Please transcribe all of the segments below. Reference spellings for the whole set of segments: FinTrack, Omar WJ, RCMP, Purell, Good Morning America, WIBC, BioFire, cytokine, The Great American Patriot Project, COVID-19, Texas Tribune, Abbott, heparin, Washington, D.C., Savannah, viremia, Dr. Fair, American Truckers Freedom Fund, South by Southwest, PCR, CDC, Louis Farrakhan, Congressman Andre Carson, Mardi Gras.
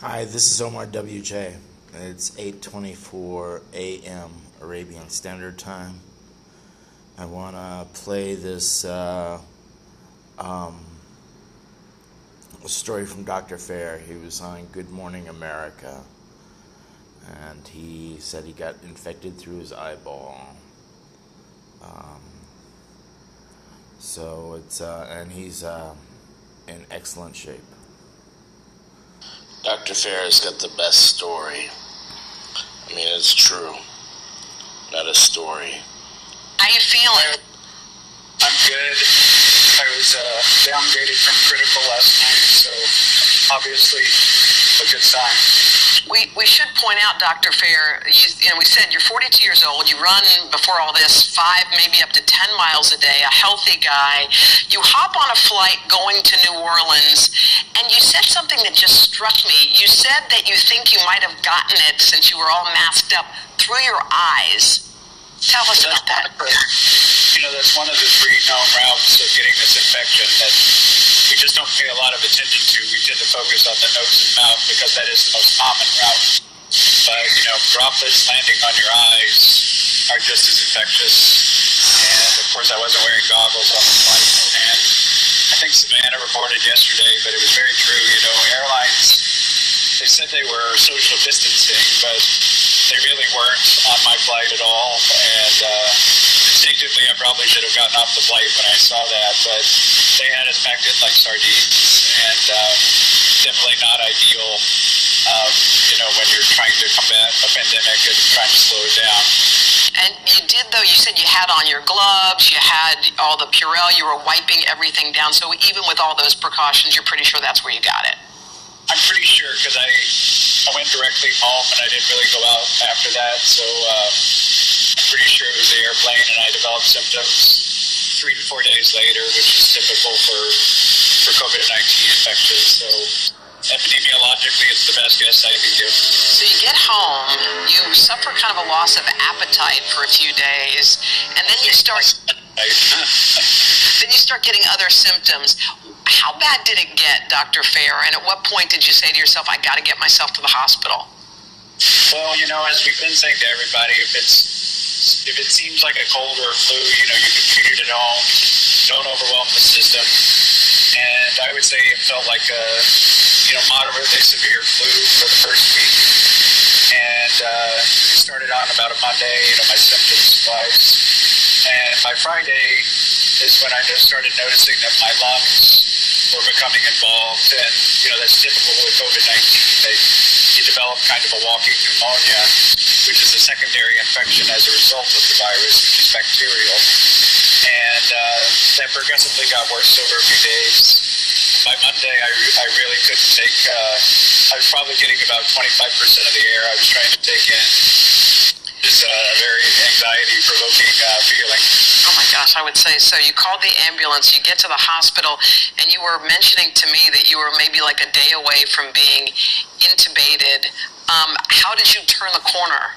Hi, this is Omar WJ. It's 8:24 a.m. Arabian Standard Time. I want to play this story from Dr. Fair. He was on Good Morning America, and he said he got infected through his eyeball. So it's and he's in excellent shape. Dr. Fair has got the best story. I mean, it's true. Not a story. How you feeling? I'm good. I was downgraded from critical last night, so obviously a good sign. We should point out, Dr. Fair, we said you're 42 years old. You run, before all this, 5, maybe up to 10 miles a day, a healthy guy. You hop on a flight going to New Orleans, and you said something that just struck me. You said that you think you might have gotten it, since you were all masked up, through your eyes. Tell us about that. That's one of the 3 known routes of getting this infection that we just don't pay a lot of attention to. We tend to focus on the nose and mouth because that is the most common route. But, droplets landing on your eyes are just as infectious. And, of course, I wasn't wearing goggles on the flight. And I think Savannah reported yesterday, but it was very true, airlines, they said they were social distancing, but they really weren't on my flight at all, and instinctively I probably should have gotten off the flight when I saw that, but they had us packed in like sardines, and definitely not ideal, when you're trying to combat a pandemic and trying to slow it down. And you did, though. You said you had on your gloves, you had all the Purell, you were wiping everything down. So even with all those precautions, you're pretty sure that's where you got it? I'm pretty sure, because I went directly home and I didn't really go out after that. So I'm pretty sure it was the airplane, and I developed symptoms 3 to 4 days later, which is typical for COVID-19 infections. So epidemiologically, it's the best guess I can give. So you get home, you suffer kind of a loss of appetite for a few days, and then you start getting other symptoms. How bad did it get, Dr. Fair? And at what point did you say to yourself, I got to get myself to the hospital? Well, as we've been saying to everybody, if it seems like a cold or a flu, you can treat it at home. Don't overwhelm the system. And I would say it felt like a moderately severe flu for the first week, and it started on about on Monday. My symptoms twice, and by Friday is when I just started noticing that my lungs were becoming involved, and that's typical with COVID-19. You develop kind of a walking pneumonia, which is a secondary infection as a result of the virus, which is bacterial, and that progressively got worse over a few days. By Monday, I really couldn't take, I was probably getting about 25% of the air I was trying to take in. It's a very anxiety-provoking feeling. Oh my gosh, I would say so. You called the ambulance, you get to the hospital, and you were mentioning to me that you were maybe like a day away from being intubated. How did you turn the corner?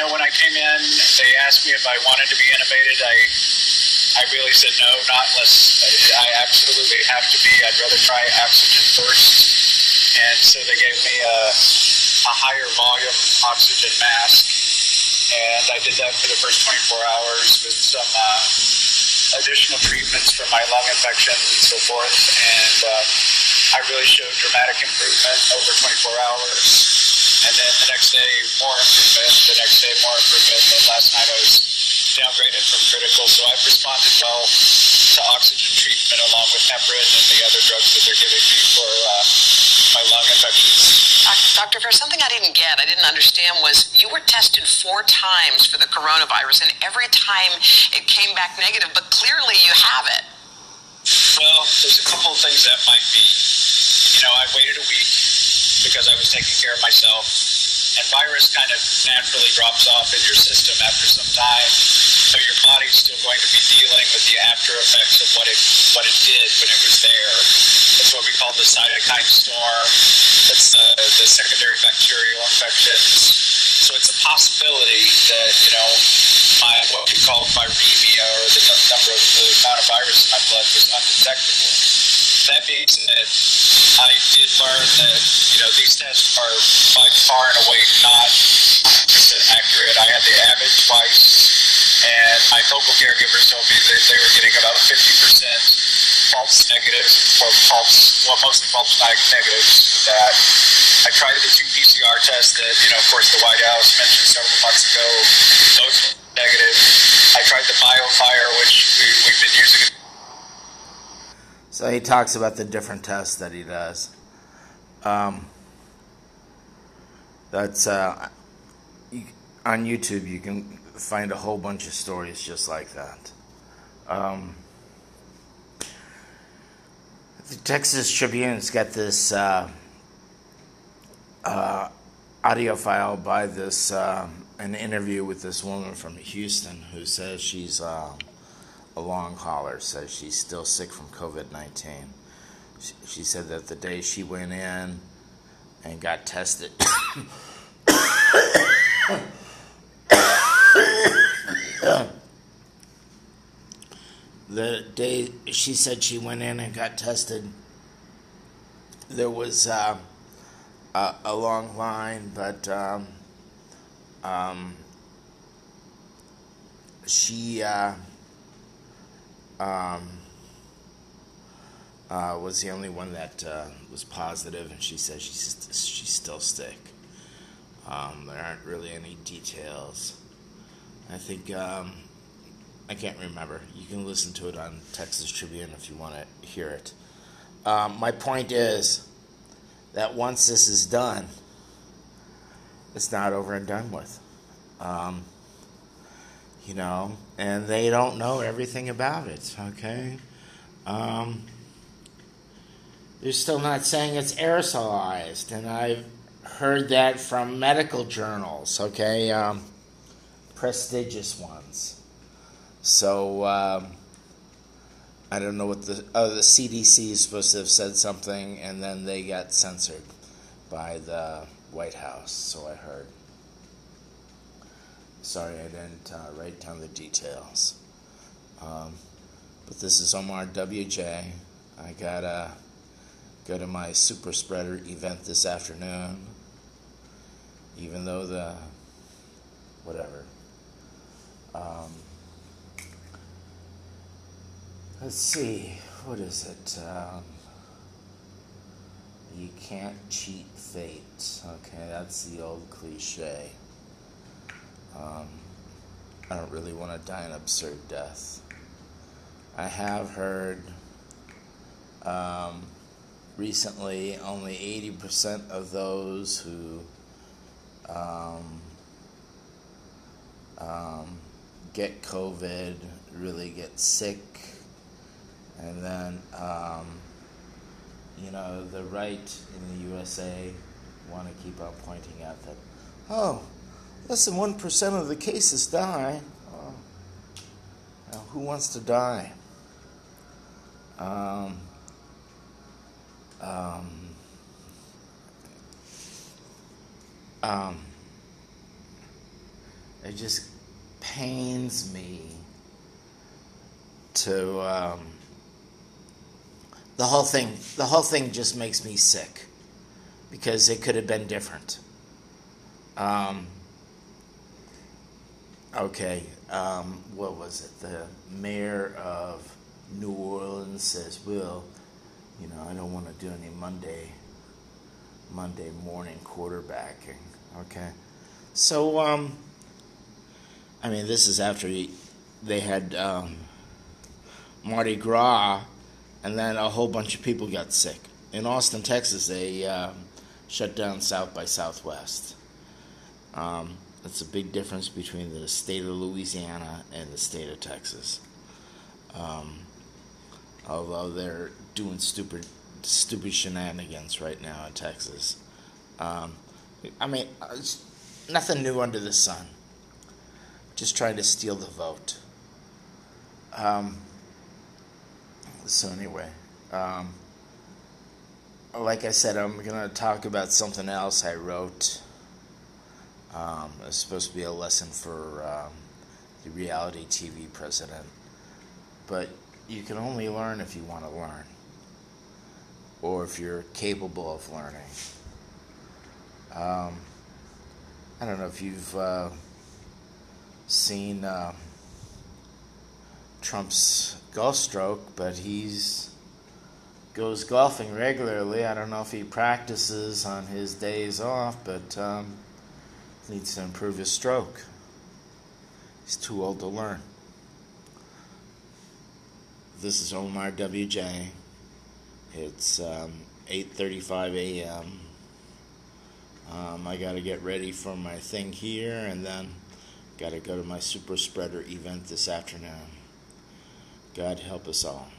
When I came in, they asked me if I wanted to be intubated. I really said no, not unless I absolutely have to be. I'd rather try oxygen first. And so they gave me a higher volume oxygen mask. And I did that for the first 24 hours with some additional treatments for my lung infection and so forth. And I really showed dramatic improvement over 24 hours. And then the next day, more improvement. The next day, more improvement. And last night I was downgraded from critical, so I've responded well to oxygen treatment along with heparin and the other drugs that they're giving me for my lung infections. Dr. Fair, something I didn't understand was you were tested 4 times for the coronavirus, and every time it came back negative, but clearly you have it. Well, there's a couple of things that might be. I waited a week because I was taking care of myself, and virus kind of naturally drops off in your system after some time. So your body's still going to be dealing with the after effects of what it did when it was there. That's what we call the cytokine storm. That's the secondary bacterial infections. So it's a possibility that what we call viremia, or the number of the amount of virus in my blood, was undetectable. That being said, I did learn that, these tests are by far and away not 100% accurate. I had the Abbott twice, and my local caregivers told me that they were getting about 50% false negatives, mostly false negatives. That I tried the two PCR tests that, of course, the White House mentioned several months ago. Those were negative. I tried the BioFire, which we've been using. So he talks about the different tests that he does. That's on YouTube. You can find a whole bunch of stories just like that. The Texas Tribune's got this audio file by this an interview with this woman from Houston who says she's. A long hauler says she's still sick from COVID-19. She said that the day she went in and got tested, there was a long line, but she. Was the only one that was positive, and she said she's still sick. There aren't really any details. I think I can't remember. You can listen to it on Texas Tribune if you want to hear it. My point is that once this is done, it's not over and done with. And they don't know everything about it, okay? They're still not saying it's aerosolized, and I've heard that from medical journals, okay? Prestigious ones. So, I don't know what the CDC is supposed to have said something, and then they got censored by the White House, so I heard. Sorry, I didn't write down the details. But this is Omar WJ. I gotta go to my super spreader event this afternoon. Even though the... whatever. Let's see. What is it? You can't cheat fate. Okay, that's the old cliche. I don't really want to die an absurd death. I have heard recently only 80% of those who get COVID really get sick. And then, the right in the USA want to keep on pointing out that, less than 1% of the cases die. Now who wants to die? It just pains me to the whole thing just makes me sick because it could have been different. Okay, what was it? The mayor of New Orleans says, well, I don't want to do any Monday morning quarterbacking, okay? So, this is after they had Mardi Gras, and then a whole bunch of people got sick. In Austin, Texas, they shut down South by Southwest. That's a big difference between the state of Louisiana and the state of Texas. Although they're doing stupid shenanigans right now in Texas. It's nothing new under the sun. Just trying to steal the vote. So anyway, like I said, I'm going to talk about something else I wrote. It's supposed to be a lesson for the reality TV president. But you can only learn if you want to learn. or if you're capable of learning. I don't know if you've seen Trump's golf stroke, but he's goes golfing regularly. I don't know if he practices on his days off, but needs to improve his stroke. He's too old to learn. This is Omar WJ. It's 8:35 a.m. I got to get ready for my thing here, and then got to go to my super spreader event this afternoon. God help us all.